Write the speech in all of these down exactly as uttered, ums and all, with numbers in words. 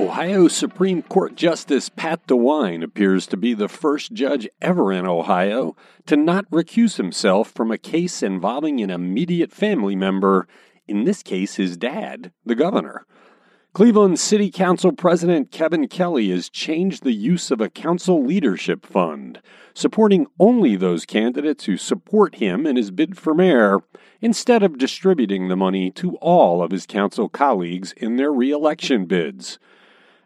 Ohio Supreme Court Justice Pat DeWine appears to be the first judge ever in Ohio to not recuse himself from a case involving an immediate family member, in this case his dad, the governor. Cleveland City Council President Kevin Kelly has changed the use of a council leadership fund, supporting only those candidates who support him in his bid for mayor, instead of distributing the money to all of his council colleagues in their re-election bids.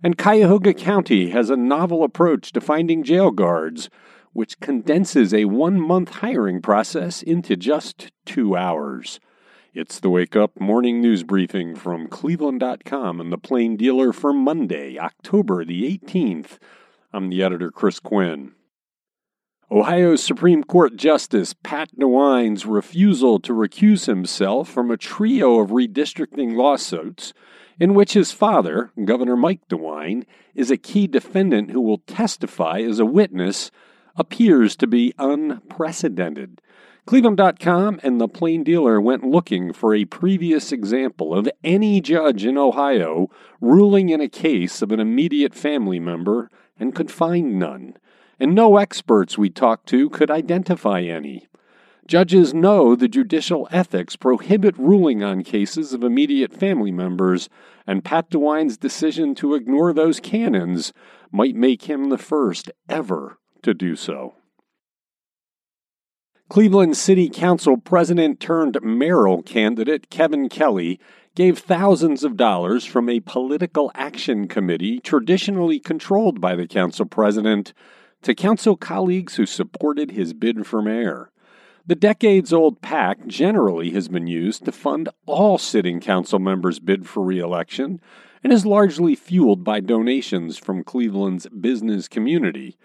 And Cuyahoga County has a novel approach to finding jail guards, which condenses a one-month hiring process into just two hours. It's the Wake Up Morning News Briefing from Cleveland dot com and The Plain Dealer for Monday, October the eighteenth. I'm the editor, Chris Quinn. Ohio Supreme Court Justice Pat DeWine's refusal to recuse himself from a trio of redistricting lawsuits in which his father, Governor Mike DeWine, is a key defendant who will testify as a witness appears to be unprecedented. Cleveland dot com and The Plain Dealer went looking for a previous example of any judge in Ohio ruling in a case of an immediate family member and could find none. And no experts we talked to could identify any. Judges know the judicial ethics prohibit ruling on cases of immediate family members, and Pat DeWine's decision to ignore those canons might make him the first ever to do so. Cleveland City Council President turned mayoral candidate Kevin Kelly gave thousands of dollars from a political action committee traditionally controlled by the council president to council colleagues who supported his bid for mayor. The decades-old PAC generally has been used to fund all sitting council members' bid for re-election and is largely fueled by donations from Cleveland's business community.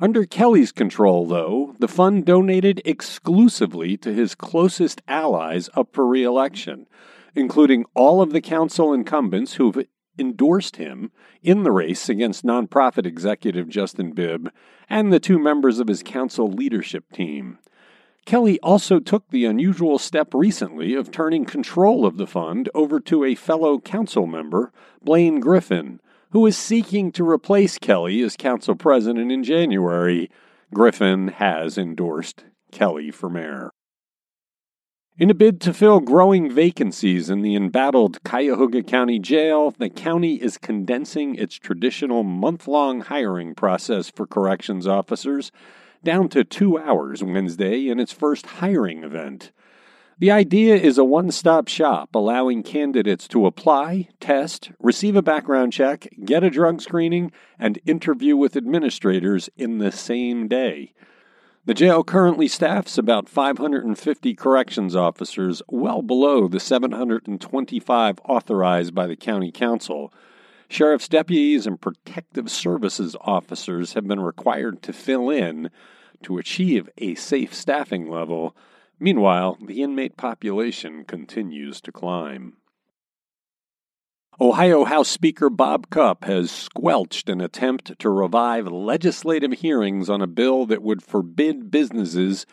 Under Kelly's control, though, the fund donated exclusively to his closest allies up for re-election, including all of the council incumbents who've endorsed him in the race against nonprofit executive Justin Bibb and the two members of his council leadership team. Kelly also took the unusual step recently of turning control of the fund over to a fellow council member, Blaine Griffin, who is seeking to replace Kelly as council president in January. Griffin has endorsed Kelly for mayor. In a bid to fill growing vacancies in the embattled Cuyahoga County Jail, the county is condensing its traditional month-long hiring process for corrections officers down to two hours Wednesday in its first hiring event. The idea is a one-stop shop allowing candidates to apply, test, receive a background check, get a drug screening, and interview with administrators in the same day. The jail currently staffs about five hundred fifty corrections officers, well below the seven hundred twenty-five authorized by the county council. Sheriff's deputies and protective services officers have been required to fill in to achieve a safe staffing level. Meanwhile, the inmate population continues to climb. Ohio House Speaker Bob Cupp has squelched an attempt to revive legislative hearings on a bill that would forbid businesses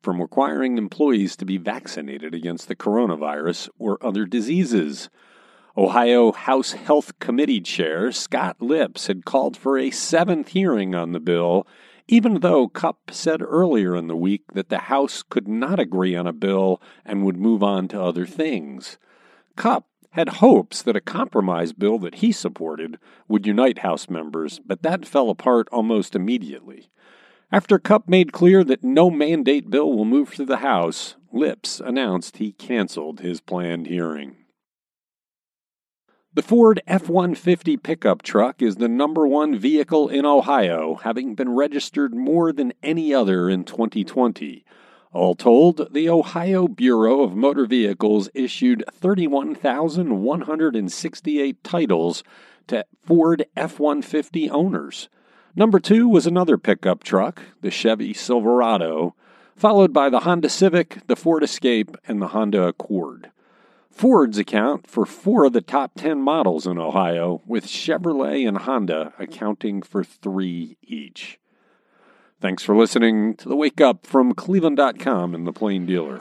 from requiring employees to be vaccinated against the coronavirus or other diseases. Ohio House Health Committee Chair Scott Lipps had called for a seventh hearing on the bill, even though Cupp said earlier in the week that the House could not agree on a bill and would move on to other things. Cupp had hopes that a compromise bill that he supported would unite House members, but that fell apart almost immediately. After Cupp made clear that no mandate bill will move through the House, Lipps announced he canceled his planned hearing. The Ford F one fifty pickup truck is the number one vehicle in Ohio, having been registered more than any other in twenty twenty. All told, the Ohio Bureau of Motor Vehicles issued thirty-one thousand one hundred sixty-eight titles to Ford F one fifty owners. Number two was another pickup truck, the Chevy Silverado, followed by the Honda Civic, the Ford Escape, and the Honda Accord. Fords account for four of the top ten models in Ohio, with Chevrolet and Honda accounting for three each. Thanks for listening to The Wake Up from Cleveland dot com and The Plain Dealer.